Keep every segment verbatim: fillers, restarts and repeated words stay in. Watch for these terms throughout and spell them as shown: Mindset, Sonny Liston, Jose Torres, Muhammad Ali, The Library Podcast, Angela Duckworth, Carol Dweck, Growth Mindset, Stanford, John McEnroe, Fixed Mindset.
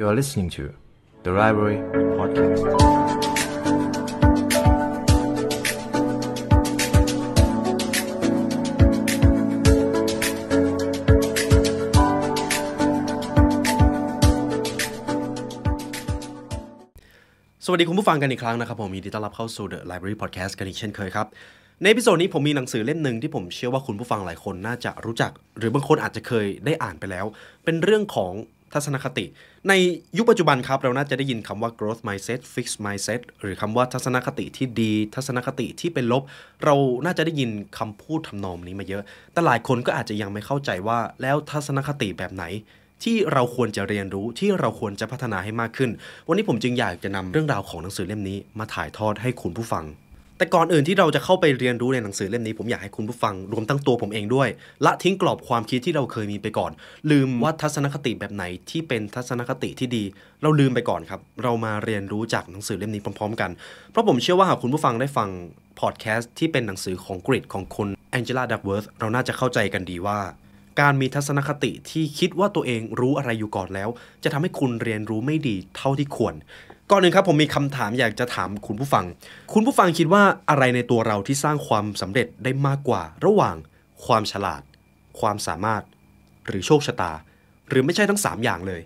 You are listening to The Library Podcast. สวัสดีคุณผู้ฟังกันอีกครั้งนะครับผมยินดีต้อนรับเข้าสู่ The Library Podcast กันอีกเช่นเคยครับในอีพิโซดนี้ผมมีหนังสือเล่มหนึ่งที่ผมเชื่อว่าคุณผู้ฟังหลายคนน่าจะรู้จักหรือบางคนอาจจะเคยได้อ่านไปแล้วเป็นเรื่องของทัศนคติในยุคปัจจุบันครับเราน่าจะได้ยินคำว่า growth mindset fixed mindset หรือคำว่าทัศนคติที่ดีทัศนคติที่เป็นลบเราน่าจะได้ยินคำพูดทำนองนี้มาเยอะแต่หลายคนก็อาจจะยังไม่เข้าใจว่าแล้วทัศนคติแบบไหนที่เราควรจะเรียนรู้ที่เราควรจะพัฒนาให้มากขึ้นวันนี้ผมจึงอยากจะนำเรื่องราวของหนังสือเล่มนี้มาถ่ายทอดให้คุณผู้ฟังแต่ก่อนอื่นที่เราจะเข้าไปเรียนรู้ในหนังสือเล่มนี้ผมอยากให้คุณผู้ฟังรวมทั้งตัวผมเองด้วยละทิ้งกรอบความคิดที่เราเคยมีไปก่อนลืมว่าทัศนคติแบบไหนที่เป็นทัศนคติที่ดีเราลืมไปก่อนครับเรามาเรียนรู้จากหนังสือเล่มนี้พร้อมๆกันเพราะผมเชื่อว่าหากคุณผู้ฟังได้ฟังพอดแคสต์ที่เป็นหนังสือของกรีกของคุณ Angela Duckworth เราน่าจะเข้าใจกันดีว่าการมีทัศนคติที่คิดว่าตัวเองรู้อะไรอยู่ก่อนแล้วจะทำให้คุณเรียนรู้ไม่ดีเท่าที่ควรก่อนหนึ่งครับผมมีคำถามอยากจะถามคุณผู้ฟังคุณผู้ฟังคิดว่าอะไรในตัวเราที่สร้างความสำเร็จได้มากกว่าระหว่างความฉลาดความสามารถหรือโชคชะตาหรือไม่ใช่ทั้งสามอย่างเลย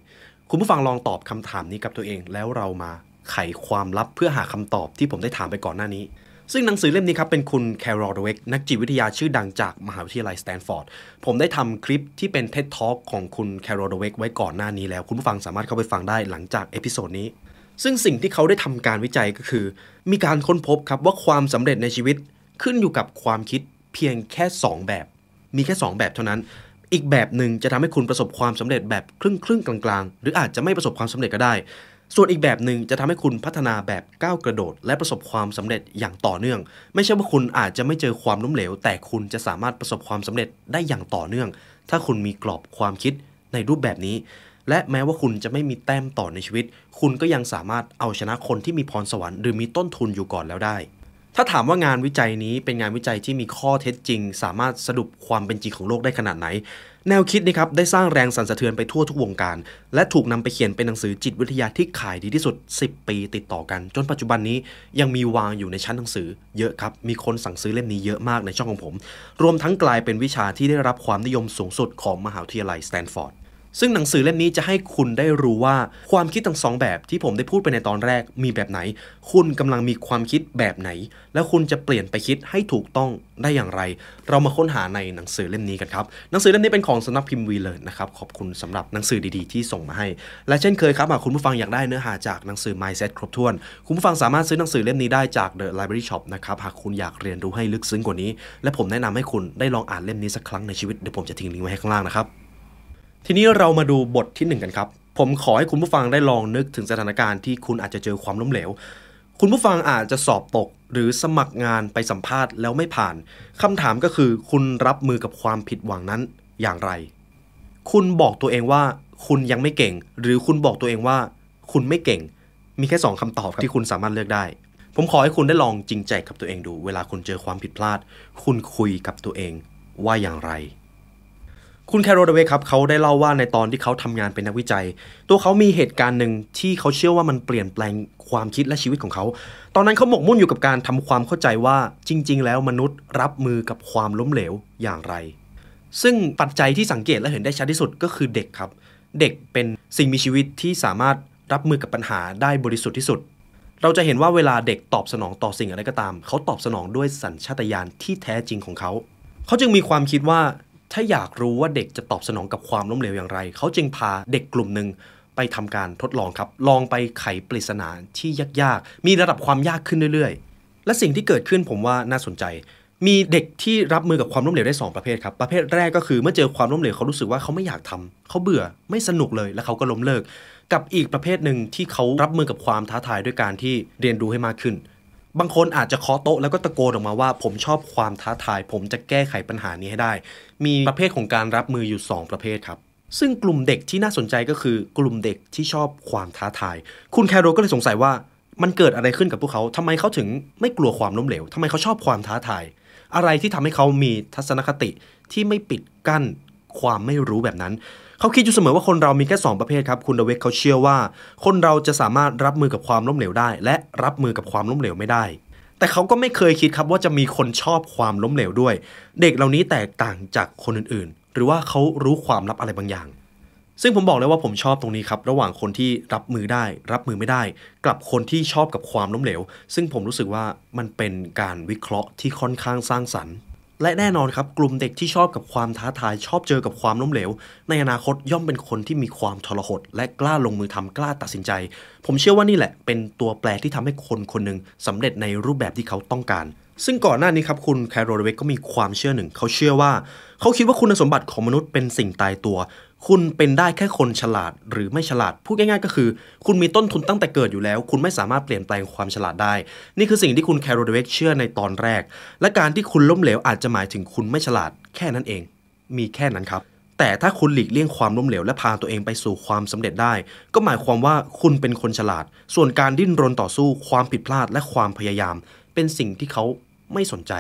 คุณผู้ฟังลองตอบคำถามนี้กับตัวเองแล้วเรามาไขความลับเพื่อหาคำตอบที่ผมได้ถามไปก่อนหน้านี้ซึ่งหนังสือเล่มนี้ครับเป็นคุณแคโรล ดเวกนักจิตวิทยาชื่อดังจากมหาวิทยาลัยสแตนฟอร์ดผมได้ทำคลิปที่เป็น เท็ด Talk ของคุณแคโรล ดเวกไว้ก่อนหน้านี้แล้วคุณผู้ฟังสามารถเข้าไปฟังได้หลังจากเอพิโซดนี้ซึ่งสิ่งที่เขาได้ทำการวิจัยก็คือมีการค้นพบครับว่าความสำเร็จในชีวิตขึ้นอยู่กับความคิดเพียงแค่สองแบบมีแค่สองแบบเท่านั้นอีกแบบหนึ่งจะทำให้คุณประสบความสำเร็จแบบครึ่งๆกลางๆหรืออาจจะไม่ประสบความสำเร็จก็ได้ส่วนอีกแบบหนึ่งจะทำให้คุณพัฒนาแบบก้าวกระโดดและประสบความสำเร็จอย่างต่อเนื่องไม่ใช่ว่าคุณอาจจะไม่เจอความล้มเหลวแต่คุณจะสามารถประสบความสำเร็จได้อย่างต่อเนื่องถ้าคุณมีกรอบความคิดในรูปแบบนี้และแม้ว่าคุณจะไม่มีแต้มต่อในชีวิตคุณก็ยังสามารถเอาชนะคนที่มีพรสวรรค์หรือมีต้นทุนอยู่ก่อนแล้วได้ถ้าถามว่างานวิจัยนี้เป็นงานวิจัยที่มีข้อเท็จจริงสามารถสรุปความเป็นจริงของโลกได้ขนาดไหนแนวคิดนี้ครับได้สร้างแรงสั่นสะเทือนไปทั่วทุกวงการและถูกนำไปเขียนเป็นหนังสือจิตวิทยาที่ขายดีที่สุดสิบปีติดต่อกันจนปัจจุบันนี้ยังมีวางอยู่ในชั้นหนังสือเยอะครับมีคนสั่งซื้อเล่มนี้เยอะมากในช่องของผมรวมทั้งกลายเป็นวิชาที่ได้รับความนิยมสูงสุดของมหาวิทยาลัยสแตนฟอร์ดซึ่งหนังสือเล่มนี้จะให้คุณได้รู้ว่าความคิดทั้งสองแบบที่ผมได้พูดไปในตอนแรกมีแบบไหนคุณกำลังมีความคิดแบบไหนแล้วคุณจะเปลี่ยนไปคิดให้ถูกต้องได้อย่างไรเรามาค้นหาในหนังสือเล่มนี้กันครับหนังสือเล่มนี้เป็นของสำนักพิมพ์วีเลอร์นะครับขอบคุณสำหรับหนังสือดีๆที่ส่งมาให้และเช่นเคยครับหากคุณผู้ฟังอยากได้เนื้อหาจากหนังสือ Mindset ครบถ้วนคุณผู้ฟังสามารถซื้อหนังสือเล่มนี้ได้จาก The Library Shop นะครับหากคุณอยากเรียนรู้ให้ลึกซึ้งกว่านี้และผมแนะนำให้คุณได้ลองอ่านเล่มนี้สักครั้งในชีวิตเดี๋ยวผมจะทิ้งลิงก์ไว้ให้ข้างล่างนะครับทีนี้เรามาดูบทที่หนึ่งกันครับผมขอให้คุณผู้ฟังได้ลองนึกถึงสถานการณ์ที่คุณอาจจะเจอความล้มเหลวคุณผู้ฟังอาจจะสอบตกหรือสมัครงานไปสัมภาษณ์แล้วไม่ผ่านคำถามก็คือคุณรับมือกับความผิดหวังนั้นอย่างไรคุณบอกตัวเองว่าคุณยังไม่เก่งหรือคุณบอกตัวเองว่าคุณไม่เก่งมีแค่สองคำตอบที่คุณสามารถเลือกได้ผมขอให้คุณได้ลองจริงใจกับตัวเองดูเวลาคุณเจอความผิดพลาดคุณคุยกับตัวเองว่าอย่างไรคุณแคโรล ดเวกครับเขาได้เล่าว่าในตอนที่เขาทำงานเป็นนักวิจัยตัวเขามีเหตุการณ์หนึ่งที่เขาเชื่อว่ามันเปลี่ยนแปลงความคิดและชีวิตของเขาตอนนั้นเขาหมกมุ่นอยู่กับการทำความเข้าใจว่าจริงๆแล้วมนุษย์รับมือกับความล้มเหลวอย่างไรซึ่งปัจจัยที่สังเกตและเห็นได้ชัดที่สุดก็คือเด็กครับเด็กเป็นสิ่งมีชีวิตที่สามารถรับมือกับปัญหาได้บริสุทธิ์ที่สุดเราจะเห็นว่าเวลาเด็กตอบสนองต่อสิ่งอะไรก็ตามเขาตอบสนองด้วยสัญชาตญาณที่แท้จริงของเขาเขาจึงมีความคิดว่าถ้าอยากรู้ว่าเด็กจะตอบสนองกับความล้มเหลวอย่างไรเขาจึงพาเด็กกลุ่มหนึ่งไปทำการทดลองครับลองไปไขปริศนาที่ยากๆมีระดับความยากขึ้นเรื่อยๆและสิ่งที่เกิดขึ้นผมว่าน่าสนใจมีเด็กที่รับมือกับความล้มเหลวได้สองประเภทครับประเภทแรกก็คือเมื่อเจอความล้มเหลวเขารู้สึกว่าเขาไม่อยากทำเขาเบื่อไม่สนุกเลยและเขาก็ล้มเลิกกับอีกประเภทหนึ่งที่เขารับมือกับความท้าทายด้วยการที่เรียนรู้ให้มากขึ้นบางคนอาจจะเคาะโต๊ะแล้วก็ตะโกนออกมาว่าผมชอบความท้าทายผมจะแก้ไขปัญหานี้ให้ได้มีประเภทของการรับมืออยู่สองประเภทครับซึ่งกลุ่มเด็กที่น่าสนใจก็คือกลุ่มเด็กที่ชอบความท้าทายคุณแคโรลก็เลยสงสัยว่ามันเกิดอะไรขึ้นกับพวกเขาทำไมเขาถึงไม่กลัวความล้มเหลวทำไมเขาชอบความท้าทายอะไรที่ทำให้เขามีทัศนคติที่ไม่ปิดกั้นความไม่รู้แบบนั้น เขาคิดอยู่เสมอว่าคนเรามีแค่สองประเภทครับคุณดเวกเขาเชื่อว่าคนเราจะสามารถรับมือกับความล้มเหลวได้และรับมือกับความล้มเหลวไม่ได้แต่เขาก็ไม่เคยคิดครับว่าจะมีคนชอบความล้มเหลวด้วยเด็กเหล่านี้แตกต่างจากคนอื่นๆหรือว่าเขารู้ความลับอะไรบางอย่างซึ่งผมบอกเลยว่าผมชอบตรงนี้ครับระหว่างคนที่รับมือได้รับมือไม่ได้กับคนที่ชอบกับความล้มเหลวซึ่งผมรู้สึกว่ามันเป็นการวิเคราะห์ที่ค่อนข้างสร้างสรรค์และแน่นอนครับกลุ่มเด็กที่ชอบกับความท้าทายชอบเจอกับความล้มเหลวในอนาคตย่อมเป็นคนที่มีความทรหดและกล้าลงมือทำกล้าตัดสินใจผมเชื่อว่านี่แหละเป็นตัวแปรที่ทำให้คนคนหนึ่งสำเร็จในรูปแบบที่เขาต้องการซึ่งก่อนหน้านี้ครับคุณแคโรล เวกก็มีความเชื่อหนึ่งเขาเชื่อว่าเขาคิดว่าคุณสมบัติของมนุษย์เป็นสิ่งตายตัวคุณเป็นได้แค่คนฉลาดหรือไม่ฉลาดพูดง่ายๆก็คือคุณมีต้นทุนตั้งแต่เกิดอยู่แล้วคุณไม่สามารถเปลี่ยนแปลงความฉลาดได้นี่คือสิ่งที่คุณแคโรล เวกเชื่อในตอนแรกและการที่คุณล้มเหลวอาจจะหมายถึงคุณไม่ฉลาดแค่นั้นเองมีแค่นั้นครับแต่ถ้าคุณหลีกเลี่ยงความล้มเหลวและพาตัวเองไปสู่ความสำเร็จได้ก็หมายความว่าคุณเป็นคนฉลาดส่วนการดิ้นรนต่อสู้ความผิดพลาดและความพยายามเป็นสิ่งที่เขาไม่สนใจ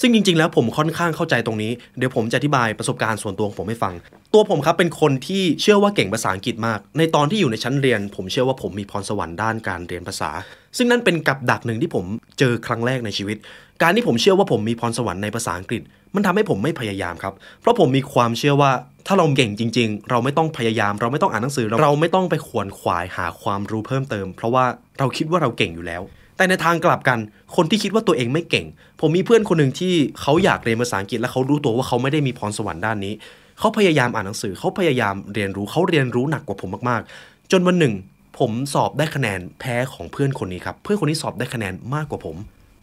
ซึ่งจริงๆแล้วผมค่อนข้างเข้าใจตรงนี้เดี๋ยวผมจะอธิบายประสบการณ์ส่วนตัวของผมให้ฟังตัวผมครับเป็นคนที่เชื่อว่าเก่งภาษาอังกฤษมากในตอนที่อยู่ในชั้นเรียนผมเชื่อว่าผมมีพรสวรรค์ด้านการเรียนภาษาซึ่งนั่นเป็นกับดักหนึ่งที่ผมเจอครั้งแรกในชีวิตการที่ผมเชื่อว่าผมมีพรสวรรค์ในภาษาอังกฤษมันทำให้ผมไม่พยายามครับเพราะผมมีความเชื่อว่าถ้าเราเก่งจริงๆเราไม่ต้องพยายามเราไม่ต้องอ่านหนังสือเราไม่ต้องไปขวนขวายหาความรู้เพิ่มเติมเพราะว่าเราคิดว่าเราเก่งอยู่แล้วแต่ในทางกลับกันคนที่คิดว่าตัวเองไม่เก่งผมมีเพื่อนคนหนึ่งที่เขาอยากเรียนภาษาอังกฤษและเขารู้ตัวว่าเขาไม่ได้มีพรสวรรค์ด้านนี้เขาพยายามอ่านหนังสือเขาพยายามเรียนรู้เขาเรียนรู้หนักกว่าผมมากๆจนวันหนึ่งผมสอบได้คะแนนแพ้ของเพื่อนคนนี้ครับเพื่อนคนนี้สอบได้คะแนนมากกว่าผม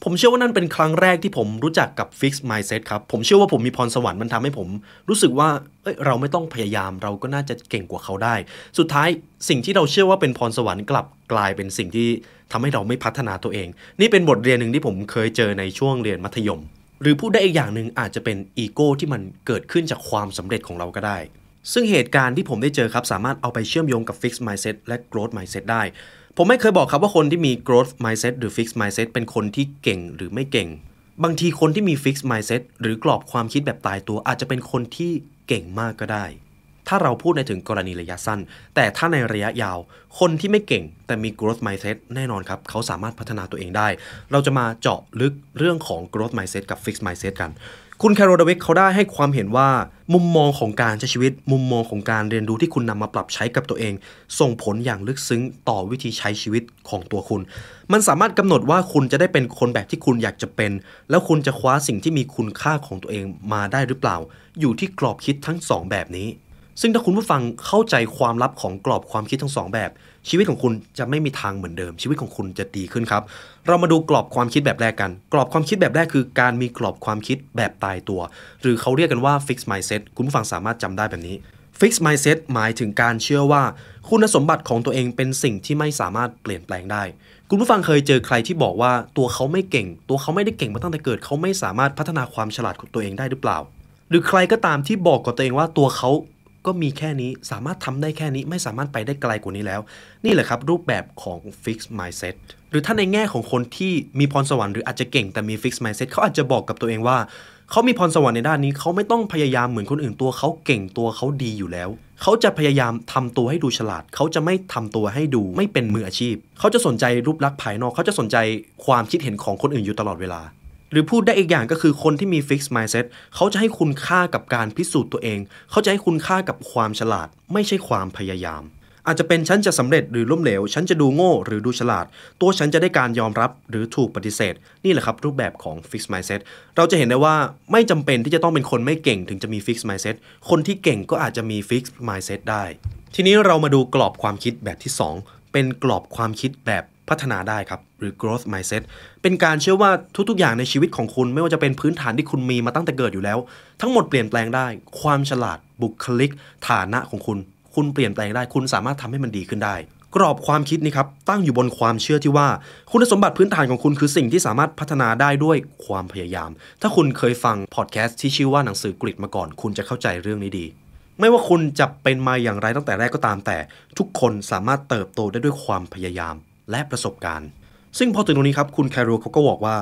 ผมเชื่อว่านั่นเป็นครั้งแรกที่ผมรู้จักกับ Fixed Mindset ครับผมเชื่อว่าผมมีพรสวรรค์มันทำให้ผมรู้สึกว่า เอ้ย เราไม่ต้องพยายามเราก็น่าจะเก่งกว่าเขาได้สุดท้ายสิ่งที่เราเชื่อว่าเป็นพรสวรรค์กลับกลายเป็นสิ่งที่ทำให้เราไม่พัฒนาตัวเองนี่เป็นบทเรียนหนึ่งที่ผมเคยเจอในช่วงเรียนมัธยมหรือพูดได้อีกอย่างหนึ่งอาจจะเป็นอีโก้ที่มันเกิดขึ้นจากความสำเร็จของเราก็ได้ซึ่งเหตุการณ์ที่ผมได้เจอครับสามารถเอาไปเชื่อมโยงกับ Fixed Mindset และ Growth Mindset ได้ผมไม่เคยบอกครับว่าคนที่มี Growth Mindset หรือ Fixed Mindset เป็นคนที่เก่งหรือไม่เก่งบางทีคนที่มี Fixed Mindset หรือกรอบความคิดแบบตายตัวอาจจะเป็นคนที่เก่งมากก็ได้ถ้าเราพูดในถึงกรณีระยะสั้นแต่ถ้าในระยะยาวคนที่ไม่เก่งแต่มี Growth Mindset แน่นอนครับเขาสามารถพัฒนาตัวเองได้เราจะมาเจาะลึกเรื่องของ Growth Mindset กับ Fixed Mindset กันคุณแคโรล เวกเขาได้ให้ความเห็นว่ามุมมองของการใช้ชีวิตมุมมองของการเรียนรู้ที่คุณนำมาปรับใช้กับตัวเองส่งผลอย่างลึกซึ้งต่อวิธีใช้ชีวิตของตัวคุณมันสามารถกำหนดว่าคุณจะได้เป็นคนแบบที่คุณอยากจะเป็นแล้วคุณจะคว้าสิ่งที่มีคุณค่าของตัวเองมาได้หรือเปล่าอยู่ที่กรอบคิดทั้งสองแบบนี้ซึ่งถ้าคุณผู้ฟังเข้าใจความลับของกรอบความคิดทั้งสองแบบชีวิตของคุณจะไม่มีทางเหมือนเดิมชีวิตของคุณจะดีขึ้นครับเรามาดูกรอบความคิดแบบแรกกันกรอบความคิดแบบแรกคือการมีกรอบความคิดแบบตายตัวหรือเขาเรียกกันว่า Fixed Mindset คุณผู้ฟังสามารถจำได้แบบนี้ Fixed Mindset หมายถึงการเชื่อว่าคุณสมบัติของตัวเองเป็นสิ่งที่ไม่สามารถเปลี่ยนแปลงได้คุณผู้ฟังเคยเจอใครที่บอกว่าตัวเขาไม่เก่งตัวเขาไม่ได้เก่งมาตั้งแต่เกิดเขาไม่สามารถพัฒนาความฉลาดของตัวเองได้หรือเปล่าหรือใครก็ตามที่บอกกับตัวเองว่าตัวเขาก็มีแค่นี้สามารถทำได้แค่นี้ไม่สามารถไปได้ไกลกว่านี้แล้วนี่แหละครับรูปแบบของ Fixed Mindset หรือถ้าในแง่ของคนที่มีพรสวรรค์หรืออาจจะเก่งแต่มี Fixed Mindset เขาอาจจะบอกกับตัวเองว่าเขามีพรสวรรค์ในด้านนี้เขาไม่ต้องพยายามเหมือนคนอื่นตัวเขาเก่งตัวเขาดีอยู่แล้วเขาจะพยายามทำตัวให้ดูฉลาดเขาจะไม่ทำตัวให้ดูไม่เป็นมืออาชีพเขาจะสนใจรูปลักษณ์ภายนอกเขาจะสนใจความคิดเห็นของคนอื่นอยู่ตลอดเวลาหรือพูดได้อีกอย่างก็คือคนที่มี Fixed Mindset เขาจะให้คุณค่ากับการพิสูจน์ตัวเองเขาจะให้คุณค่ากับความฉลาดไม่ใช่ความพยายามอาจจะเป็นฉันจะสำเร็จหรือล้มเหลวฉันจะดูโง่หรือดูฉลาดตัวฉันจะได้การยอมรับหรือถูกปฏิเสธนี่แหละครับรูปแบบของ Fixed Mindset เราจะเห็นได้ว่าไม่จำเป็นที่จะต้องเป็นคนไม่เก่งถึงจะมี Fixed Mindset คนที่เก่งก็อาจจะมี Fixed Mindset ได้ทีนี้เรามาดูกรอบความคิดแบบที่สองเป็นกรอบความคิดแบบพัฒนาได้ครับหรือ growth mindset เป็นการเชื่อว่าทุกๆอย่างในชีวิตของคุณไม่ว่าจะเป็นพื้นฐานที่คุณมีมาตั้งแต่เกิดอยู่แล้วทั้งหมดเปลี่ยนแปลงได้ความฉลาดบุคลิกฐานะของคุณคุณเปลี่ยนแปลงได้คุณสามารถทำให้มันดีขึ้นได้กรอบความคิดนี้ครับตั้งอยู่บนความเชื่อที่ว่าคุณสมบัติพื้นฐานของคุณคือสิ่งที่สามารถพัฒนาได้ด้วยความพยายามถ้าคุณเคยฟัง podcast ที่ชื่อว่าหนังสือกริดมาก่อนคุณจะเข้าใจเรื่องนี้ดีไม่ว่าคุณจะเป็นมาอย่างไรตั้งแต่แรกก็ตามแต่ทุกคนสามารถเติบโตได้ด้วยความพยายามและประสบการณ์ซึ่งพอถึงตรงนี้ครับคุณแคโรลเขาก็บอกว่า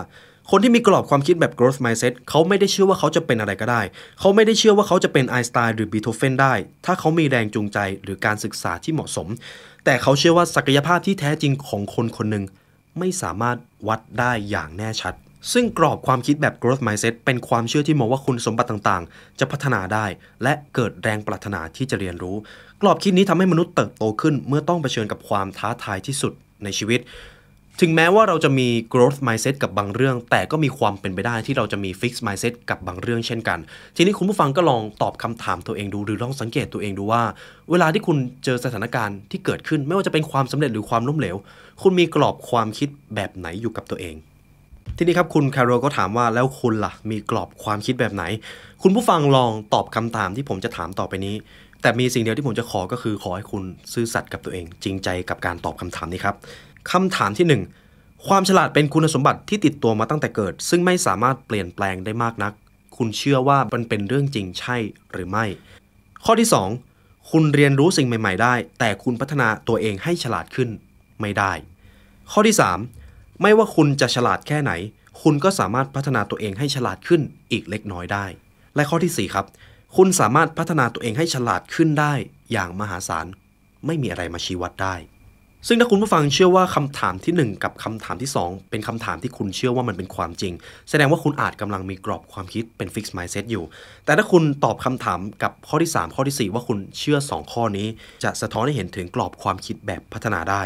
คนที่มีกรอบความคิดแบบ growth mindset เขาไม่ได้เชื่อว่าเขาจะเป็นอะไรก็ได้เขาไม่ได้เชื่อว่าเขาจะเป็นไอน์สไตน์หรือบีโธเฟนได้ถ้าเขามีแรงจูงใจหรือการศึกษาที่เหมาะสมแต่เขาเชื่อว่าศักยภาพที่แท้จริงของคนคนหนึ่งไม่สามารถวัดได้อย่างแน่ชัดซึ่งกรอบความคิดแบบ growth mindset เป็นความเชื่อที่มองว่าคุณสมบัติต่างๆจะพัฒนาได้และเกิดแรงปรารถนาที่จะเรียนรู้กรอบคิดนี้ทำให้มนุษย์เติบโตขึ้นเมื่อต้องเผชิญกับความท้าทายที่สุดในชีวิตถึงแม้ว่าเราจะมี growth mindset กับบางเรื่องแต่ก็มีความเป็นไปได้ที่เราจะมี fixed mindset กับบางเรื่องเช่นกันทีนี้คุณผู้ฟังก็ลองตอบคำถามตัวเองดูหรือลองสังเกตตัวเองดูว่าเวลาที่คุณเจอสถานการณ์ที่เกิดขึ้นไม่ว่าจะเป็นความสำเร็จหรือความล้มเหลวคุณมีกรอบความคิดแบบไหนอยู่กับตัวเองทีนี้ครับคุณคาร์โรก็ถามว่าแล้วคุณล่ะมีกรอบความคิดแบบไหนคุณผู้ฟังลองตอบคำถามที่ผมจะถามต่อไปนี้แต่มีสิ่งเดียวที่ผมจะขอก็คือขอให้คุณซื่อสัตย์กับตัวเองจริงใจกับการตอบคำถามนี้ครับคำถามที่ หนึ่ง ความฉลาดเป็นคุณสมบัติที่ติดตัวมาตั้งแต่เกิดซึ่งไม่สามารถเปลี่ยนแปลงได้มากนักคุณเชื่อว่ามันเป็นเรื่องจริงใช่หรือไม่ข้อที่ สอง คุณเรียนรู้สิ่งใหม่ๆได้แต่คุณพัฒนาตัวเองให้ฉลาดขึ้นไม่ได้ข้อที่ สาม ไม่ว่าคุณจะฉลาดแค่ไหนคุณก็สามารถพัฒนาตัวเองให้ฉลาดขึ้นอีกเล็กน้อยได้และข้อที่ สี่ ครับคุณสามารถพัฒนาตัวเองให้ฉลาดขึ้นได้อย่างมหาศาลไม่มีอะไรมาชี้วัดได้ซึ่งถ้าคุณผู้ฟังเชื่อว่าคำถามที่หนึ่งกับคำถามที่สองเป็นคำถามที่คุณเชื่อว่ามันเป็นความจริงแสดงว่าคุณอาจกำลังมีกรอบความคิดเป็น fixed mindset อยู่แต่ถ้าคุณตอบคำถามกับข้อที่สามข้อที่สี่ว่าคุณเชื่อสองข้อนี้จะสะท้อนให้เห็นถึงกรอบความคิดแบบพัฒนาได้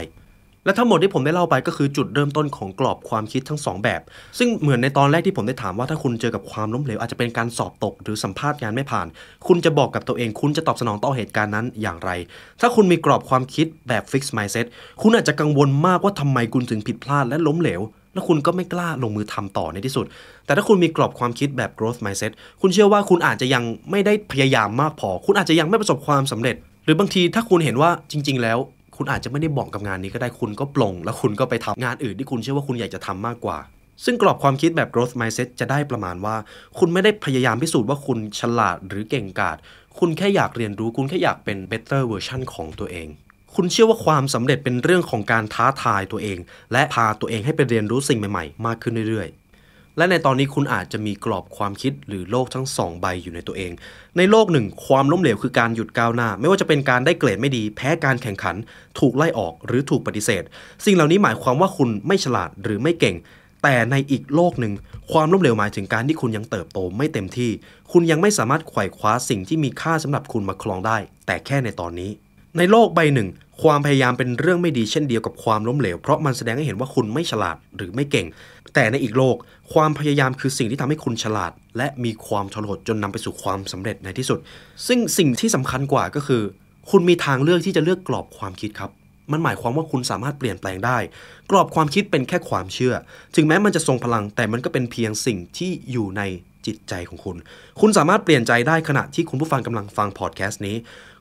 และทั้งหมดที่ผมได้เล่าไปก็คือจุดเริ่มต้นของกรอบความคิดทั้งสองแบบซึ่งเหมือนในตอนแรกที่ผมได้ถามว่าถ้าคุณเจอกับความล้มเหลวอาจจะเป็นการสอบตกหรือสัมภาษณ์งานไม่ผ่านคุณจะบอกกับตัวเองคุณจะตอบสนองต่อเหตุการณ์นั้นอย่างไรถ้าคุณมีกรอบความคิดแบบ Fixed Mindset คุณอาจจะกังวลมากว่าทำไมคุณถึงผิดพลาดและล้มเหลวและคุณก็ไม่กล้าลงมือทำต่อในที่สุดแต่ถ้าคุณมีกรอบความคิดแบบ Growth Mindset คุณเชื่อว่าคุณอาจจะยังไม่ได้พยายามมากพอคุณอาจจะยังไม่ประสบความสำเร็จหรือบางทีถ้าคุณเห็นว่าจริงๆแล้วคุณอาจจะไม่ได้บอกกับงานนี้ก็ได้คุณก็ปลงแล้วคุณก็ไปทำงานอื่นที่คุณเชื่อว่าคุณอยากจะทำมากกว่าซึ่งกรอบความคิดแบบ growth mindset จะได้ประมาณว่าคุณไม่ได้พยายามพิสูจน์ว่าคุณฉลาดหรือเก่งกาจคุณแค่อยากเรียนรู้คุณแค่อยากเป็น better version ของตัวเองคุณเชื่อว่าความสำเร็จเป็นเรื่องของการท้าทายตัวเองและพาตัวเองให้ไปเรียนรู้สิ่งใหม่ๆมากขึ้นเรื่อยๆและในตอนนี้คุณอาจจะมีกรอบความคิดหรือโลกทั้งสองใบอยู่ในตัวเองในโลกหนึ่งความล้มเหลวคือการหยุดก้าวหน้าไม่ว่าจะเป็นการได้เกรดไม่ดีแพ้การแข่งขันถูกไล่ออกหรือถูกปฏิเสธสิ่งเหล่านี้หมายความว่าคุณไม่ฉลาดหรือไม่เก่งแต่ในอีกโลกหนึ่งความล้มเหลวหมายถึงการที่คุณยังเติบโตไม่เต็มที่คุณยังไม่สามารถไขว่คว้าสิ่งที่มีค่าสำหรับคุณมาครองได้แต่แค่ในตอนนี้ในโลกใบหนึ่งความพยายามเป็นเรื่องไม่ดีเช่นเดียวกับความล้มเหลวเพราะมันแสดงให้เห็นว่าคุณไม่ฉลาดหรือไม่เก่งแต่ในอีกโลกความพยายามคือสิ่งที่ทำให้คุณฉลาดและมีความทรหดจนนำไปสู่ความสำเร็จในที่สุดซึ่งสิ่งที่สำคัญกว่าก็คือคุณมีทางเลือกที่จะเลือกกรอบความคิดครับมันหมายความว่าคุณสามารถเปลี่ยนแปลงได้กรอบความคิดเป็นแค่ความเชื่อถึงแม้มันจะทรงพลังแต่มันก็เป็นเพียงสิ่งที่อยู่ในจิตใจของคุณคุณสามารถเปลี่ยนใจได้ขณะที่คุณผู้ฟังกำลังฟังพอดแคสต์นี้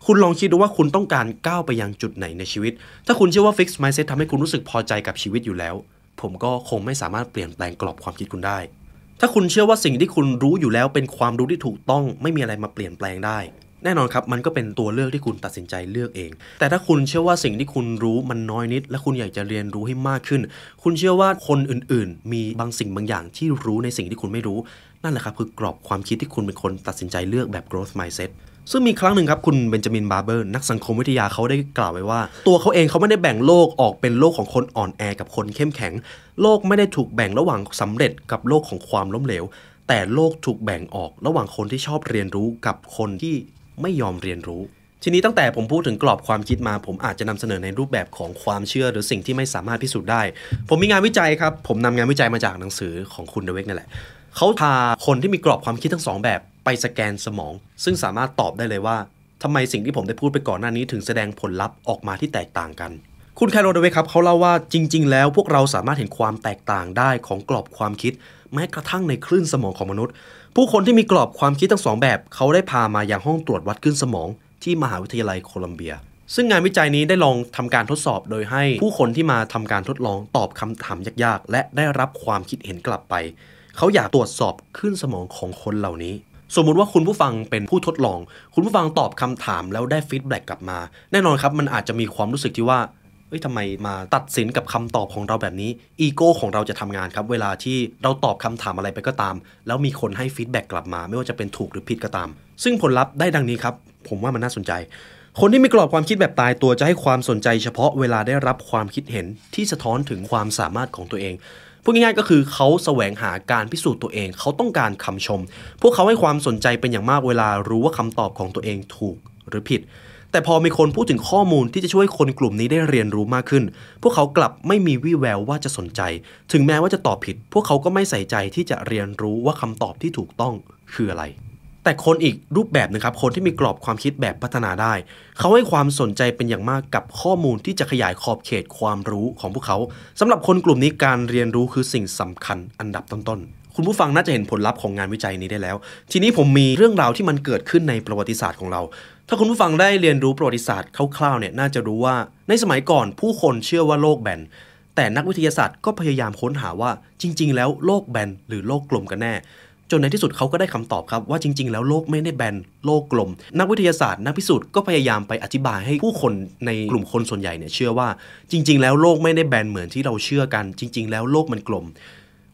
คุณลองคิดดูว่าคุณต้องการก้าวไปยังจุดไหนในชีวิตถ้าคุณเชื่อว่า Fixed Mindset ทำให้คุณรู้สึกพอใจกับชีวิตอยู่แล้วผมก็คงไม่สามารถเปลี่ยนแปลงกรอบความคิดคุณได้ถ้าคุณเชื่อว่าสิ่งที่คุณรู้อยู่แล้วเป็นความรู้ที่ถูกต้องไม่มีอะไรมาเปลี่ยนแปลงได้แน่นอนครับมันก็เป็นตัวเลือกที่คุณตัดสินใจเลือกเองแต่ถ้าคุณเชื่อว่าสิ่งที่คุณรู้มันน้อยนิดและคุณอยากจะเรียนรู้ให้มากขึ้นคุณเชื่อว่าคนอื่นๆมีบางสิ่งบางอย่างที่รู้ในสิ่งที่คุณไม่รู้นั่นแหละครับคือกรอบความคิดที่คุณเป็นคนตัดสินใจเลือกแบบ growth mindset ซึ่งมีครั้งหนึ่งครับคุณเบนจามินบาร์เบอร์นักสังคมวิทยาเขาได้กล่าวไว้ว่าตัวเขาเองเขาไม่ได้แบ่งโลกออกเป็นโลกของคนอ่อนแอกับคนเข้มแข็งโลกไม่ได้ถูกแบ่งระหว่างสำเร็จกับโลกของความล้มเหลวแต่โลกถูกแบ่งออกระหว่างคนที่ชอบเรียนรู้กับคนที่ไม่ยอมเรียนรู้ทีนี้ตั้งแต่ผมพูดถึงกรอบความคิดมาผมอาจจะนำเสนอในรูปแบบของความเชื่อหรือสิ่งที่ไม่สามารถพิสูจน์ได้ผมมีงานวิจัยครับผมนำงานวิจัยมาจากหนังสือของคุณเดเวกนั่นแหละเขาพาคนที่มีกรอบความคิดทั้งสองแบบไปสแกนสมองซึ่งสามารถตอบได้เลยว่าทำไมสิ่งที่ผมได้พูดไปก่อนหน้านี้ถึงแสดงผลลัพธ์ออกมาที่แตกต่างกันคุณคาร์โรเดเวกครับเขาเล่าว่าจริงๆแล้วพวกเราสามารถเห็นความแตกต่างได้ของกรอบความคิดแม้กระทั่งในคลื่นสมองของมนุษย์ผู้คนที่มีกรอบความคิดทั้งสองแบบเขาได้พามาอย่างห้องตรวจวัดคลื่นสมองที่มหาวิทยาลัยโคลัมเบียซึ่งงานวิจัยนี้ได้ลองทำการทดสอบโดยให้ผู้คนที่มาทำการทดลองตอบคำถามยากๆและได้รับความคิดเห็นกลับไปเขาอยากตรวจสอบคลื่นสมองของคนเหล่านี้สมมุติว่าคุณผู้ฟังเป็นผู้ทดลองคุณผู้ฟังตอบคำถามแล้วได้ฟีดแบ็กกลับมาแน่นอนครับมันอาจจะมีความรู้สึกที่ว่า ยทำไมมาตัดสินกับคำตอบของเราแบบนี้อีโก้ของเราจะทำงานครับเวลาที่เราตอบคำถามอะไรไปก็ตามแล้วมีคนให้ฟีดแบ็กกลับมาไม่ว่าจะเป็นถูกหรือผิดก็ตามซึ่งผลลัพธ์ได้ดังนี้ครับผมว่ามันน่าสนใจคนที่มีกรอบความคิดแบบตายตัวจะให้ความสนใจเฉพาะเวลาได้รับความคิดเห็นที่สะท้อนถึงความสามารถของตัวเองพูดง่ายๆก็คือเขาแสวงหาการพิสูจน์ตัวเองเขาต้องการคำชมพวกเขาให้ความสนใจเป็นอย่างมากเวลารู้ว่าคำตอบของตัวเองถูกหรือผิดแต่พอมีคนพูดถึงข้อมูลที่จะช่วยคนกลุ่มนี้ได้เรียนรู้มากขึ้นพวกเขากลับไม่มีวี่แววว่าจะสนใจถึงแม้ว่าจะตอบผิดพวกเขาก็ไม่ใส่ใจที่จะเรียนรู้ว่าคำตอบที่ถูกต้องคืออะไรแต่คนอีกรูปแบบนึงครับคนที่มีกรอบความคิดแบบพัฒนาได้เขาให้ความสนใจเป็นอย่างมากกับข้อมูลที่จะขยายขอบเขตความรู้ของพวกเขาสำหรับคนกลุ่มนี้การเรียนรู้คือสิ่งสำคัญอันดับต้นๆคุณผู้ฟังน่าจะเห็นผลลัพธ์ของงานวิจัยนี้ได้แล้วทีนี้ผมมีเรื่องราวที่มันเกิดขึ้นในประวัติศาสตร์ของเราถ้าคุณผู้ฟังได้เรียนรู้ประวัติศาสตร์คร่าวๆเนี่ยน่าจะรู้ว่าในสมัยก่อนผู้คนเชื่อว่าโลกแบนแต่นักวิทยาศาสตร์ก็พยายามค้นหาว่าจริงๆแล้วโลกแบนหรือโลกกลมกันแน่จนในที่สุดเขาก็ได้คำตอบครับว่าจริงๆแล้วโลกไม่ได้แบนโลกกลมนักวิทยาศาสตร์นักพิสูจน์ก็พยายามไปอธิบายให้ผู้คนในกลุ่มคนส่วนใหญ่เนี่ยเชื่อว่าจริงๆแล้วโลกไม่ได้แบนเหมือนที่เราเชื่อกันจริงๆแล้วโลกมันกลม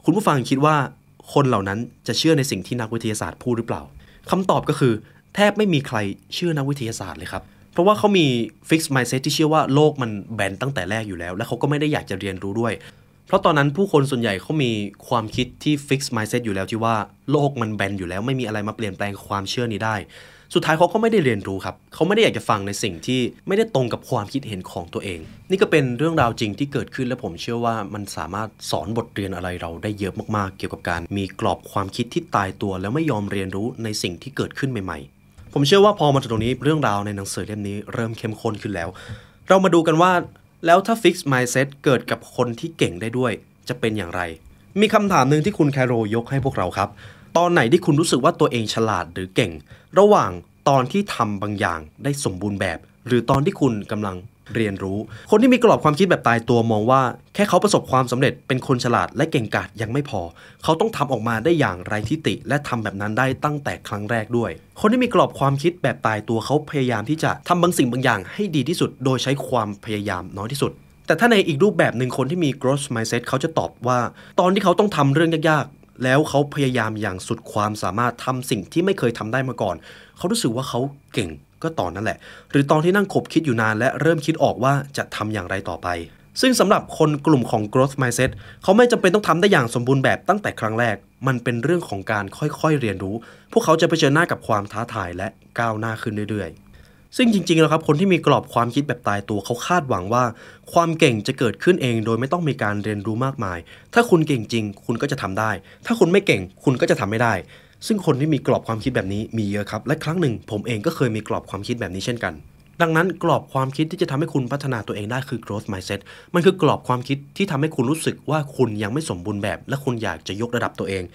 คุณผู้ฟังคิดว่าคนเหล่านั้นจะเชื่อในสิ่งที่นักวิทยาศาสตร์พูดหรือเปล่าคำตอบก็คือแทบไม่มีใครเชื่อนักวิทยาศาสตร์เลยครับเพราะว่าเขามี Fixed Mindset ที่เชื่อว่าโลกมันแบนตั้งแต่แรกอยู่แล้วและเขาก็ไม่ได้อยากจะเรียนรู้ด้วยเพราะตอนนั้นผู้คนส่วนใหญ่เขามีความคิดที่ Fixed Mindset อยู่แล้วที่ว่าโลกมันแบนอยู่แล้วไม่มีอะไรมาเปลี่ยนแปลงความเชื่อนี้ได้สุดท้ายเขาก็ไม่ได้เรียนรู้ครับเขาไม่ได้อยากจะฟังในสิ่งที่ไม่ได้ตรงกับความคิดเห็นของตัวเองนี่ก็เป็นเรื่องราวจริงที่เกิดขึ้นและผมเชื่อว่ามันสามารถสอนบทเรียนอะไรเราได้เยอะมากๆเกี่ยวกับการมีกรอบความคิดที่ตายตัวแล้วไม่ยอมเรียนรู้ในสิ่งที่เกิดขึ้นใหม่ๆผมเชื่อว่าพอมาถึงตรงนี้เรื่องราวในหนังสือเล่มนี้เริ่มเข้มข้นขึ้นแล้วเรามาดูกันว่าแล้วถ้า Fixed Mindset เกิดกับคนที่เก่งได้ด้วยจะเป็นอย่างไรมีคำถามหนึ่งที่คุณแคโรยกให้พวกเราครับตอนไหนที่คุณรู้สึกว่าตัวเองฉลาดหรือเก่งระหว่างตอนที่ทำบางอย่างได้สมบูรณ์แบบหรือตอนที่คุณกำลังเรียนรู้คนที่มีกรอบความคิดแบบตายตัวมองว่าแค่เขาประสบความสำเร็จเป็นคนฉลาดและเก่งกาจยังไม่พอเขาต้องทำออกมาได้อย่างไร้ทิฏฐิและทำแบบนั้นได้ตั้งแต่ครั้งแรกด้วยคนที่มีกรอบความคิดแบบตายตัวเขาพยายามที่จะทำบางสิ่งบางอย่างให้ดีที่สุดโดยใช้ความพยายามน้อยที่สุดแต่ถ้าในอีกรูปแบบหนึ่งคนที่มี Growth Mindset เขาจะตอบว่าตอนที่เขาต้องทำเรื่องยากๆแล้วเขาพยายามอย่างสุดความสามารถทำสิ่งที่ไม่เคยทำได้มาก่อนเขารู้สึกว่าเขาเก่งก็ตอนนั้นแหละหรือตอนที่นั่งขบคิดอยู่นานและเริ่มคิดออกว่าจะทำอย่างไรต่อไปซึ่งสำหรับคนกลุ่มของ Growth Mindset เขาไม่จำเป็นต้องทำได้อย่างสมบูรณ์แบบตั้งแต่ครั้งแรกมันเป็นเรื่องของการค่อยๆเรียนรู้พวกเขาจะเผชิญหน้ากับความท้าทายและก้าวหน้าขึ้นเรื่อยๆซึ่งจริงๆแล้วครับคนที่มีกรอบความคิดแบบตายตัวเขาคาดหวังว่าความเก่งจะเกิดขึ้นเองโดยไม่ต้องมีการเรียนรู้มากมายถ้าคุณเก่งจริงคุณก็จะทำได้ถ้าคุณไม่เก่งคุณก็จะทำไม่ได้ซึ่งคนที่มีกรอบความคิดแบบนี้มีเยอะครับและครั้งหนึ่งผมเองก็เคยมีกรอบความคิดแบบนี้เช่นกันดังนั้นกรอบความคิดที่จะทำให้คุณพัฒนาตัวเองได้คือ growth mindset มันคือกรอบความคิดที่ทำให้คุณรู้สึกว่าคุณยังไม่สมบูรณ์แบบและคุณอยากจะยกระดับตัวเอ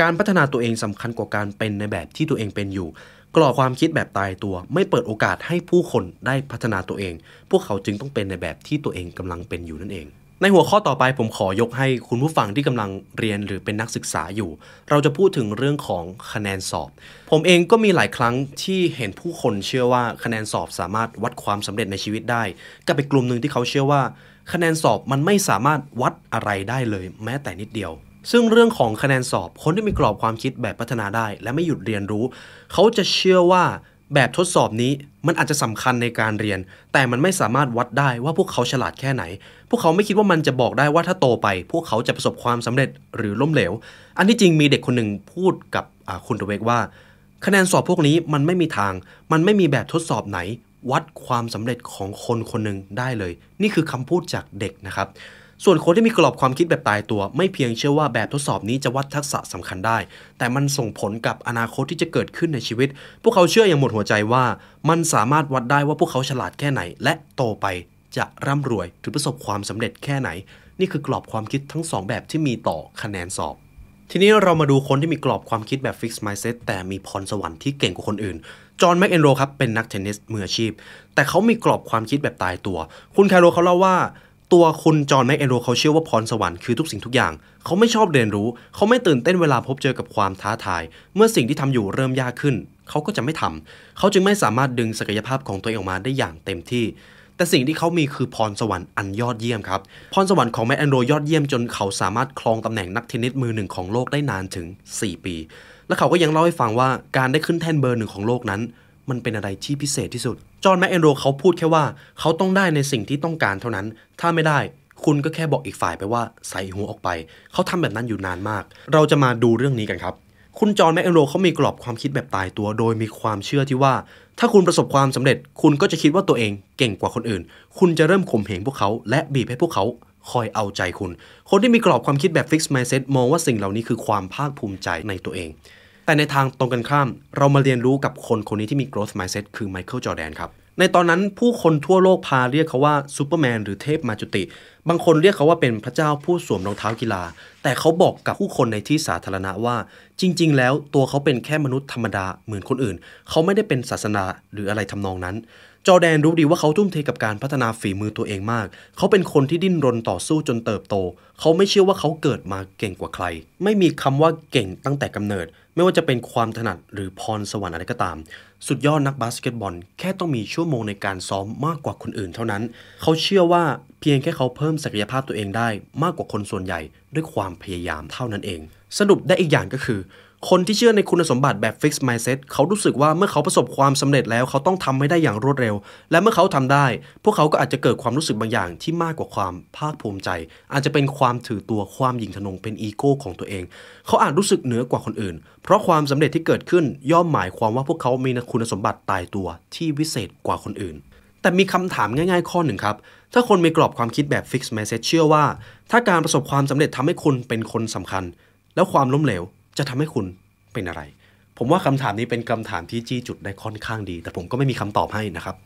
งการพัฒนาตัวเองสำคัญกว่าการเป็นในแบบที่ตัวเองเป็นอยู่กรอบความคิดแบบตายตัวไม่เปิดโอกาสให้ผู้คนได้พัฒนาตัวเองพวกเขาจึงต้องเป็นในแบบที่ตัวเองกำลังเป็นอยู่นั่นเองในหัวข้อต่อไปผมขอยกให้คุณผู้ฟังที่กำลังเรียนหรือเป็นนักศึกษาอยู่เราจะพูดถึงเรื่องของคะแนนสอบผมเองก็มีหลายครั้งที่เห็นผู้คนเชื่อว่าคะแนนสอบสามารถวัดความสำเร็จในชีวิตได้กับอีกกลุ่มหนึ่งที่เขาเชื่อว่าคะแนนสอบมันไม่สามารถวัดอะไรได้เลยแม้แต่นิดเดียวซึ่งเรื่องของคะแนนสอบคนที่มีกรอบความคิดแบบพัฒนาได้และไม่หยุดเรียนรู้เขาจะเชื่อว่าแบบทดสอบนี้มันอาจจะสำคัญในการเรียนแต่มันไม่สามารถวัดได้ว่าพวกเขาฉลาดแค่ไหนพวกเขาไม่คิดว่ามันจะบอกได้ว่าถ้าโตไปพวกเขาจะประสบความสำเร็จหรือล้มเหลวอันที่จริงมีเด็กคนหนึ่งพูดกับคุณเดเวกว่าคะแนนสอบพวกนี้มันไม่มีทางมันไม่มีแบบทดสอบไหนวัดความสำเร็จของคนคนหนึ่งได้เลยนี่คือคำพูดจากเด็กนะครับส่วนคนที่มีกรอบความคิดแบบตายตัวไม่เพียงเชื่อว่าแบบทดสอบนี้จะวัดทักษะสำคัญได้แต่มันส่งผลกับอนาคตที่จะเกิดขึ้นในชีวิตพวกเขาเชื่ออย่างหมดหัวใจว่ามันสามารถวัดได้ว่าพวกเขาฉลาดแค่ไหนและโตไปจะร่ำรวยถึงประสบความสำเร็จแค่ไหนนี่คือกรอบความคิดทั้งสองแบบที่มีต่อคะแนนสอบทีนี้เรามาดูคนที่มีกรอบความคิดแบบ Fixed Mindset แต่มีพรสวรรค์ที่เก่งกว่าคนอื่นจอห์น แมคเอนโรครับเป็นนักเทนนิสมืออาชีพแต่เขามีกรอบความคิดแบบตายตัวคุณแคโรเขาเล่าว่าตัวคุณจอห์น แมคเอนโรเขาเชื่อว่าพรสวรรค์คือทุกสิ่งทุกอย่างเขาไม่ชอบเรียนรู้เขาไม่ตื่นเต้นเวลาพบเจอกับความท้าทายเมื่อสิ่งที่ทำอยู่เริ่มยากขึ้นเขาก็จะไม่ทำเขาจึงไม่สามารถดึงศักยภาพของตัวเองออกมาได้อย่างเต็มที่ แต่สิ่งที่เขามีคือพรสวรรค์อันยอดเยี่ยมครับพรสวรรค์ของแมตต์แอนโดยอดเยี่ยมจนเขาสามารถครองตำแหน่งนักเทนนิสมือหนึ่งของโลกได้นานถึงสี่ปีและเขาก็ยังเล่าให้ฟังว่าการได้ขึ้นแท่นเบอร์หนึ่งของโลกนั้นมันเป็นอะไรที่พิเศษที่สุดจอห์นแมตต์แอนโดเขาพูดแค่ว่าเขาต้องได้ในสิ่งที่ต้องการเท่านั้นถ้าไม่ได้คุณก็แค่บอกอีกฝ่ายไปว่าใส่หัวออกไปเขาทำแบบนั้นอยู่นานมากเราจะมาดูเรื่องนี้กันครับคุณจอห์นแมคเอนโรเขามีกรอบความคิดแบบตายตัวโดยมีความเชื่อที่ว่าถ้าคุณประสบความสำเร็จคุณก็จะคิดว่าตัวเองเก่งกว่าคนอื่นคุณจะเริ่มข่มเหงพวกเขาและบีบให้พวกเขาคอยเอาใจคุณคนที่มีกรอบความคิดแบบ Fixed Mindset มองว่าสิ่งเหล่านี้คือความภาคภูมิใจในตัวเองแต่ในทางตรงกันข้ามเรามาเรียนรู้กับคนคนนี้ที่มี Growth Mindset คือไมเคิลจอร์แดนครับในตอนนั้นผู้คนทั่วโลกพาเรียกเขาว่าซูเปอร์แมนหรือเทพมาจุติบางคนเรียกเขาว่าเป็นพระเจ้าผู้สวมรองเท้ากีฬาแต่เขาบอกกับผู้คนในที่สาธารณะว่าจริงๆแล้วตัวเขาเป็นแค่มนุษย์ธรรมดาเหมือนคนอื่นเขาไม่ได้เป็นศาสนาหรืออะไรทำนองนั้นจอร์แดนรู้ดีว่าเขาทุ่มเทกับการพัฒนาฝีมือตัวเองมากเขาเป็นคนที่ดิ้นรนต่อสู้จนเติบโตเขาไม่เชื่อว่าเขาเกิดมาเก่งกว่าใครไม่มีคำว่าเก่งตั้งแต่กำเนิดไม่ว่าจะเป็นความถนัดหรือพรสวรรค์อะไรก็ตามสุดยอดนักบาสเกตบอลแค่ต้องมีชั่วโมงในการซ้อมมากกว่าคนอื่นเท่านั้นเขาเชื่อว่าเพียงแค่เขาเพิ่มศักยภาพตัวเองได้มากกว่าคนส่วนใหญ่ด้วยความพยายามเท่านั้นเองสรุปได้อีกอย่างก็คือคนที่เชื่อในคุณสมบัติแบบ Fixed Mindset เขารู้สึกว่าเมื่อเขาประสบความสำเร็จแล้วเขาต้องทำให้ได้อย่างรวดเร็วและเมื่อเขาทำได้พวกเขาก็อาจจะเกิดความรู้สึกบางอย่างที่มากกว่าความภาคภูมิใจอาจจะเป็นความถือตัวความหยิ่งทะนงเป็นอีโก้ของตัวเองเขาอาจรู้สึกเหนือกว่าคนอื่นเพราะความสำเร็จที่เกิดขึ้นย่อมหมายความว่าพวกเขามีคุณสมบัติตายตัวที่วิเศษกว่าคนอื่นแต่มีคำถามง่ายๆข้อหนึ่งครับถ้าคนมีกรอบความคิดแบบ Fixed Mindset เชื่อว่าถ้าการประสบความสำเร็จทำให้คุณเป็นคนสำคัญแล้วความล้มเหลวจะทำให้คุณเป็นอะไรผมว่าคำถามนี้เป็นคำถามที่จี้จุดได้ค่อนข้างดีแต่ผมก็ไม่มีคำตอบให้นะครั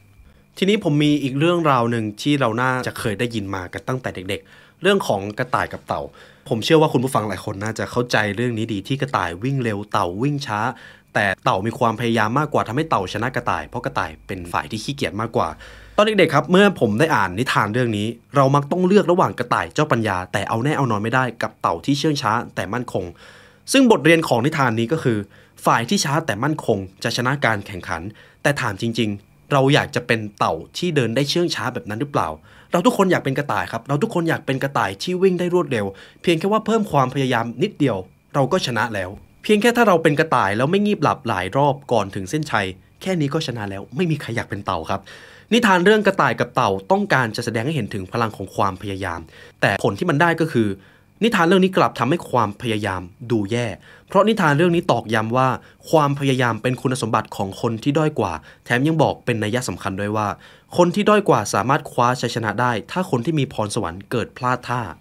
บทีนี้ผมมีอีกเรื่องราวหนึ่งที่เราน่าจะเคยได้ยินมากันตั้งแต่เด็กๆเรื่องของกระต่ายกับเต่าผมเชื่อว่าคุณผู้ฟังหลายคนน่าจะเข้าใจเรื่องนี้ดีที่กระต่ายวิ่งเร็วเต่าวิ่งช้าแต่เต่ามีความพยายามมากกว่าทำให้เต่าชนะกระต่ายเพราะกระต่ายเป็นฝ่ายที่ขี้เกียจมากกว่าตอนเด็กๆครับเมื่อผมได้อ่านนิทานเรื่องนี้เรามักต้องเลือกระหว่างกระต่ายเจ้าปัญญาแต่เอาแน่เอานอนไม่ได้กับเต่าที่เชื่องช้าแต่มั่นคงซึ่งบทเรียนของนิทานนี้ก็คือฝ่ายที่ช้าแต่มั่นคงจะชนะการแข่งขันแต่ถามจริงๆเราอยากจะเป็นเต่าที่เดินได้เชื่องช้าแบบนั้นหรือเปล่าเราทุกคนอยากเป็นกระต่ายครับเราทุกคนอยากเป็นกระต่ายที่วิ่งได้รวดเร็วเพียงแค่ว่าเพิ่มความพยายามนิดเดียวเราก็ชนะแล้วเพียงแค่ถ้าเราเป็นกระต่ายแล้วไม่งีบหลับหลายรอบก่อนถึงเส้นชัยแค่นี้ก็ชนะแล้วไม่มีใครอยากเป็นเต่าครับนิทานเรื่องกระต่ายกับเต่าต้องการจะแสดงให้เห็นถึงพลังของความพยายามแต่ผลที่มันได้ก็คือนิทานเรื่องนี้กลับทำให้ความพยายามดูแย่เพราะนิทานเรื่องนี้ตอกย้ำว่าความพยายามเป็นคุณสมบัติของคนที่ด้อยกว่าแถมยังบอกเป็นนัยสำคัญด้วยว่าคนที่ด้อยกว่าสามารถคว้าชัยชนะได้ถ้าคนที่มีพรสวรรค์เกิดพลาดท่าแ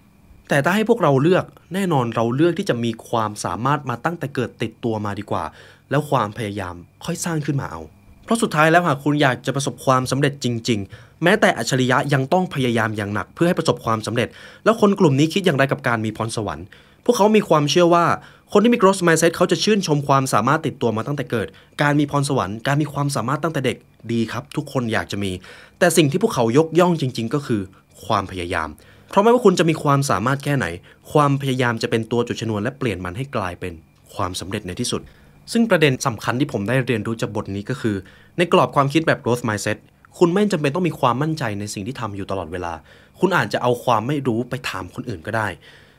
ต่ถ้าให้พวกเราเลือกแน่นอนเราเลือกที่จะมีความสามารถมาตั้งแต่เกิดติดตัวมาดีกว่าแล้วความพยายามค่อยสร้างขึ้นมาเอาเพราะสุดท้ายแล้วหากคุณอยากจะประสบความสำเร็จจริงๆแม้แต่อัจฉริยะยังต้องพยายามอย่างหนักเพื่อให้ประสบความสำเร็จแล้วคนกลุ่มนี้คิดอย่างไรกับการมีพรสวรรค์พวกเขามีความเชื่อว่าคนที่มี Growth Mindset เขาจะชื่นชมความสามารถติดตัวมาตั้งแต่เกิดการมีพรสวรรค์การมีความสามารถตั้งแต่เด็กดีครับทุกคนอยากจะมีแต่สิ่งที่พวกเขายกย่องจริงๆก็คือความพยายามเพราะไม่ว่าคุณจะมีความสามารถแค่ไหนความพยายามจะเป็นตัวจุดชนวนและเปลี่ยนมันให้กลายเป็นความสำเร็จในที่สุดซึ่งประเด็นสำคัญที่ผมได้เรียนรู้จากบทนี้ก็คือในกรอบความคิดแบบ Growth Mindset คุณไม่จำเป็นต้องมีความมั่นใจในสิ่งที่ทำอยู่ตลอดเวลาคุณอาจจะเอาความไม่รู้ไปถามคนอื่นก็ได้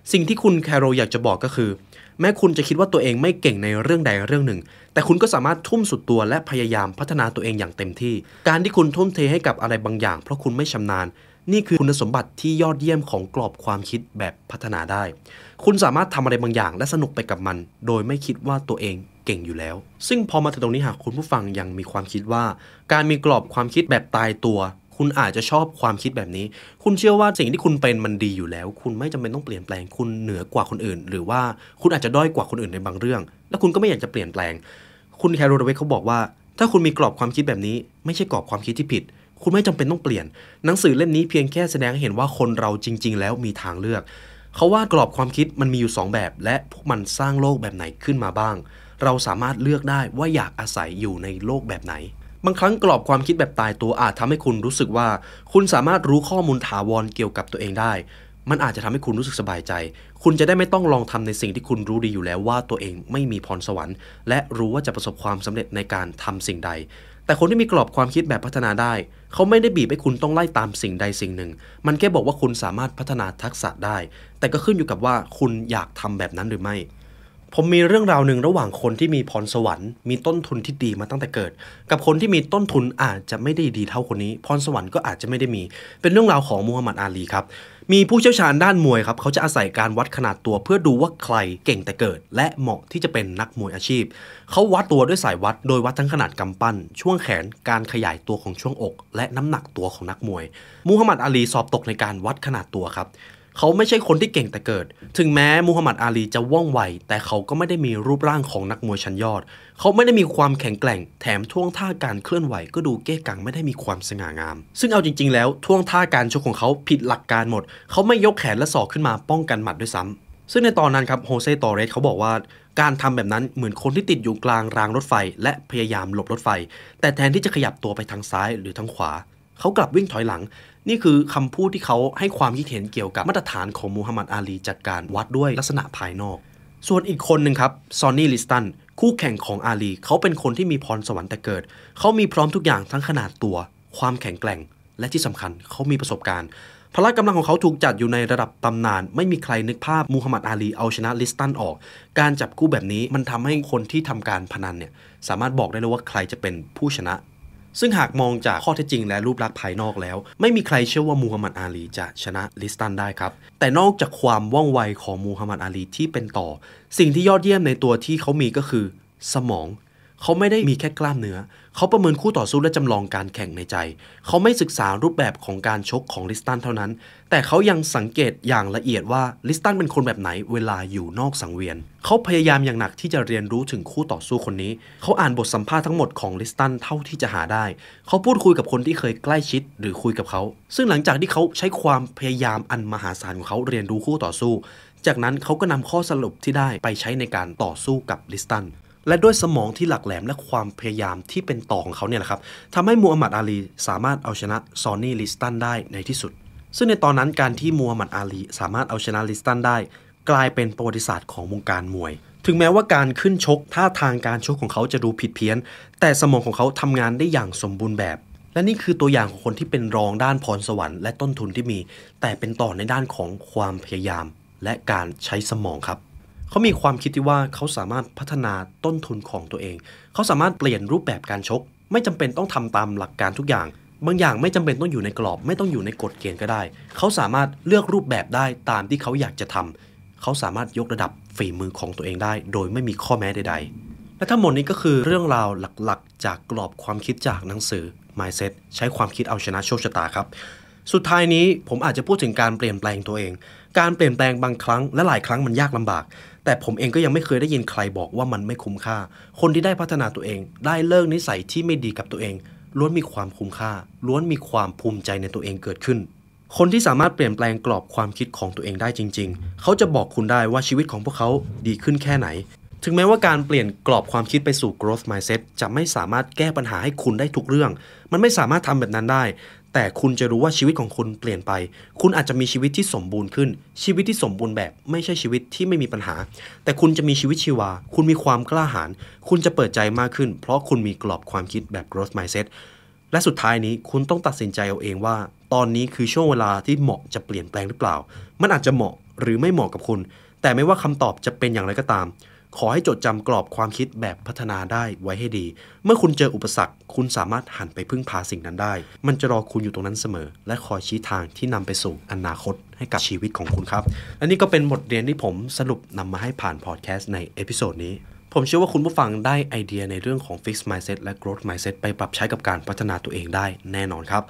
สิ่งที่คุณแคโรอยากจะบอกก็คือแม้คุณจะคิดว่าตัวเองไม่เก่งในเรื่องใดเรื่องหนึ่งแต่คุณก็สามารถทุ่มสุดตัวและพยายามพัฒนาตัวเองอย่างเต็มที่การที่คุณทุ่มเทให้กับอะไรบางอย่างเพราะคุณไม่ชำนาญนี่คือคุณสมบัติที่ยอดเยี่ยมของกรอบความคิดแบบพัฒนาได้คุณสามารถทำอะไรบางอย่างและสนุกไปกับมันโดยไม่คิดว่าตัวเองเก่งอยู่แล้วซึ่งพอมาถึงตรงนี้หากคุณผู้ฟังยังมีความคิดว่าการมีกรอบความคิดแบบตายตัวคุณอาจจะชอบความคิดแบบนี้คุณเชื่อว่าสิ่งที่คุณเป็นมันดีอยู่แล้วคุณไม่จำเป็นต้องเปลี่ยนแปลงคุณเหนือกว่าคนอื่นหรือว่าคุณอาจจะด้อยกว่าคนอื่นในบางเรื่องและคุณก็ไม่อยากจะเปลี่ยนแปลงคุณแคโรลเวทเขาบอกว่าถ้าคุณมีกรอบความคิดแบบนี้ไม่ใช่กรอบความคิดที่ผิดคุณไม่จำเป็นต้องเปลี่ยนหนังสือเล่มนี้เพียงแค่แสดงให้เห็นว่าคนเราจริงๆแล้วมีทางเลือกเขาว่ากรอบความคิดมันมีอยู่สองแบบและพวกมันสร้างโลกแบบไหนขึ้นมาบ้างเราสามารถเลือกได้ว่าอยากอาศัยอยู่ในโลกแบบไหนบางครั้งกรอบความคิดแบบตายตัวอาจทำให้คุณรู้สึกว่าคุณสามารถรู้ข้อมูลถาวรเกี่ยวกับตัวเองได้มันอาจจะทำให้คุณรู้สึกสบายใจคุณจะได้ไม่ต้องลองทำในสิ่งที่คุณรู้ดีอยู่แล้วว่าตัวเองไม่มีพรสวรรค์และรู้ว่าจะประสบความสำเร็จในการทำสิ่งใด แต่คนที่มีกรอบความคิดแบบพัฒนาได้เขาไม่ได้บีบให้คุณต้องไล่ตามสิ่งใดสิ่งหนึ่งมันแค่บอกว่าคุณสามารถพัฒนาทักษะได้แต่ก็ขึ้นอยู่กับว่าคุณอยากทำแบบนั้นหรือไม่ผมมีเรื่องราวหนึ่งระหว่างคนที่มีพรสวรรค์มีต้นทุนที่ดีมาตั้งแต่เกิดกับคนที่มีต้นทุนอาจจะไม่ได้ดีเท่าคนนี้พรสวรรค์ก็อาจจะไม่ได้มีเป็นเรื่องราวของมูฮัมหมัดอาลีครับมีผู้เชี่ยวชาญด้านมวยครับเขาจะอาศัยการวัดขนาดตัวเพื่อดูว่าใครเก่งแต่เกิดและเหมาะที่จะเป็นนักมวยอาชีพเขาวัดตัวด้วยสายวัดโดยวัดทั้งขนาดกำปั้นช่วงแขนการขยายตัวของช่วงอกและน้ำหนักตัวของนักมวยมูฮัมหมัดอาลีสอบตกในการวัดขนาดตัวครับเขาไม่ใช่คนที่เก่งแต่เกิดถึงแม้มูฮัมหมัดอาลีจะว่องไวแต่เขาก็ไม่ได้มีรูปร่างของนักมวยชั้นยอดเขาไม่ได้มีความแข็งแกร่งแถมท่วงท่าการเคลื่อนไหวก็ดูเก้กังไม่ได้มีความสง่างามซึ่งเอาจริงๆแล้วท่วงท่าการชกของเขาผิดหลักการหมดเขาไม่ยกแขนและศอกขึ้นมาป้องกันหมัดด้วยซ้ำซึ่งในตอนนั้นครับโฮเซ่ ตอร์เรสเขาบอกว่าการทำแบบนั้นเหมือนคนที่ติดอยู่กลางรางรถไฟและพยายามหลบรถไฟแต่แทนที่จะขยับตัวไปทางซ้ายหรือทางขวาเขากลับวิ่งถอยหลังนี่คือคำพูดที่เขาให้ความคิดเห็นเกี่ยวกับมาตรฐานของมูฮัมหมัดอาลีจากการวัดด้วยลักษณะภายนอกส่วนอีกคนหนึ่งครับซอนนี่ลิสตันคู่แข่งของอาลีเขาเป็นคนที่มีพรสวรรค์แต่เกิดเขามีพร้อมทุกอย่างทั้งขนาดตัวความแข็งแกร่งและที่สำคัญเขามีประสบการณ์พละกำลังของเขาถูกจัดอยู่ในระดับตำนานไม่มีใครนึกภาพมูฮัมหมัดอาลีเอาชนะลิสตันออกการจับคู่แบบนี้มันทำให้คนที่ทำการพนันเนี่ยสามารถบอกได้เลยว่าใครจะเป็นผู้ชนะซึ่งหากมองจากข้อเท็จจริงและรูปลักษณ์ภายนอกแล้วไม่มีใครเชื่อว่ามูฮัมหมัดอาลีจะชนะลิสตันได้ครับแต่นอกจากความว่องไวของมูฮัมหมัดอาลีที่เป็นต่อสิ่งที่ยอดเยี่ยมในตัวที่เขามีก็คือสมองเขาไม่ได้มีแค่กล้ามเนื้อเขาประเมินคู่ต่อสู้และจำลองการแข่งในใจเขาไม่ศึกษารูปแบบของการชกของลิสตันเท่านั้นแต่เขายังสังเกตอย่างละเอียดว่าลิสตันเป็นคนแบบไหนเวลาอยู่นอกสังเวียนเขาพยายามอย่างหนักที่จะเรียนรู้ถึงคู่ต่อสู้คนนี้เขาอ่านบทสัมภาษณ์ทั้งหมดของลิสตันเท่าที่จะหาได้เขาพูดคุยกับคนที่เคยใกล้ชิดหรือคุยกับเขาซึ่งหลังจากที่เขาใช้ความพยายามอันมหาศาลของเขาเรียนรู้คู่ต่อสู้จากนั้นเขาก็นำข้อสรุปที่ได้ไปใช้ในการต่อสู้กับลิสตันและด้วยสมองที่หลักแหลมและความพยายามที่เป็นต่อของเขาเนี่ยแหละครับทำให้มูฮัมหมัดอาลีสามารถเอาชนะซอนนี่ลิสตันได้ในที่สุดซึ่งในตอนนั้นการที่มูฮัมหมัดอาลีสามารถเอาชนะลิสตันได้กลายเป็นประวัติศาสตร์ของวงการมวยถึงแม้ว่าการขึ้นชกท่าทางการชกของเขาจะดูผิดเพี้ยนแต่สมองของเขาทำงานได้อย่างสมบูรณ์แบบและนี่คือตัวอย่างของคนที่เป็นรองด้านพรสวรรค์และต้นทุนที่มีแต่เป็นต่อในด้านของความพยายามและการใช้สมองครับเขามีความคิดที่ว่าเขาสามารถพัฒนาต้นทุนของตัวเองเขาสามารถเปลี่ยนรูปแบบการชกไม่จำเป็นต้องทำตามหลักการทุกอย่างบางอย่างไม่จำเป็นต้องอยู่ในกรอบไม่ต้องอยู่ในกฎเกณฑ์ก็ได้เขาสามารถเลือกรูปแบบได้ตามที่เขาอยากจะทำเขาสามารถยกระดับฝีมือของตัวเองได้โดยไม่มีข้อแม้ใดๆและทั้งหมดนี้ก็คือเรื่องราวหลักๆจากกรอบความคิดจากหนังสือ Mindset ใช้ความคิดเอาชนะโชคชะตาครับสุดท้ายนี้ผมอาจจะพูดถึงการเปลี่ยนแปลงตัวเองการเปลี่ยนแปลงบางครั้งและหลายครั้งมันยากลำบากแต่ผมเองก็ยังไม่เคยได้ยินใครบอกว่ามันไม่คุ้มค่าคนที่ได้พัฒนาตัวเองได้เลิกนิสัยที่ไม่ดีกับตัวเองล้วนมีความคุ้มค่าล้วนมีความภูมิใจในตัวเองเกิดขึ้นคนที่สามารถเปลี่ยนแปลงกรอบความคิดของตัวเองได้จริงๆเขาจะบอกคุณได้ว่าชีวิตของพวกเขาดีขึ้นแค่ไหนถึงแม้ว่าการเปลี่ยนกรอบความคิดไปสู่ growth mindset จะไม่สามารถแก้ปัญหาให้คุณได้ทุกเรื่องมันไม่สามารถทำแบบนั้นได้แต่คุณจะรู้ว่าชีวิตของคุณเปลี่ยนไปคุณอาจจะมีชีวิตที่สมบูรณ์ขึ้นชีวิตที่สมบูรณ์แบบไม่ใช่ชีวิตที่ไม่มีปัญหาแต่คุณจะมีชีวิตชีวาคุณมีความกล้าหาญคุณจะเปิดใจมากขึ้นเพราะคุณมีกรอบความคิดแบบ growth mindset และสุดท้ายนี้คุณต้องตัดสินใจเอาเองว่าตอนนี้คือช่วงเวลาที่เหมาะจะเปลี่ยนแปลงหรือเปล่ามันอาจจะเหมาะหรือไม่เหมาะกับคุณแต่ไม่ว่าคำตอบจะเป็นอย่างไรก็ตามขอให้จดจำกรอบความคิดแบบพัฒนาได้ไว้ให้ดีเมื่อคุณเจออุปสรรคคุณสามารถหันไปพึ่งพาสิ่งนั้นได้มันจะรอคุณอยู่ตรงนั้นเสมอและคอยชี้ทางที่นำไปสู่อนาคตให้กับชีวิตของคุณครับและนี่ก็เป็นบทเรียนที่ผมสรุปนำมาให้ผ่านพอดแคสต์ในเอพิโซดนี้ผมเชื่อว่าคุณผู้ฟังได้ไอเดียในเรื่องของ Fixed Mindset และ Growth Mindset ไปปรับใช้กับการพัฒนาตัวเองได้แน่นอนครับ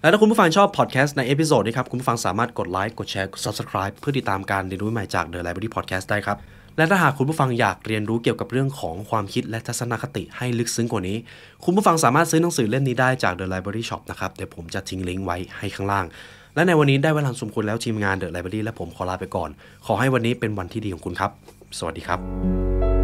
และถ้าคุณผู้ฟังชอบพอดแคสต์ในเอพิโซดนี้ครับคุณผู้ฟังสามารถกดไลค์กดแชร์กด Subscribe เพื่อติดตามการเรียนรู้ใหม่จาก The Library Podcast ได้ครับและถ้าหากคุณผู้ฟังอยากเรียนรู้เกี่ยวกับเรื่องของความคิดและทัศนคติให้ลึกซึ้งกว่านี้คุณผู้ฟังสามารถซื้อหนังสือเล่มนี้ได้จาก The Library Shop นะครับเดี๋ยวผมจะทิ้งลิงก์ไว้ให้ข้างล่างและในวันนี้ได้เวลาสมควรแล้วทีมงาน The Library และผมขอลาไปก่อนขอให้วันนี้เป็นวันที่ดีของคุณครับสวัสดีครับ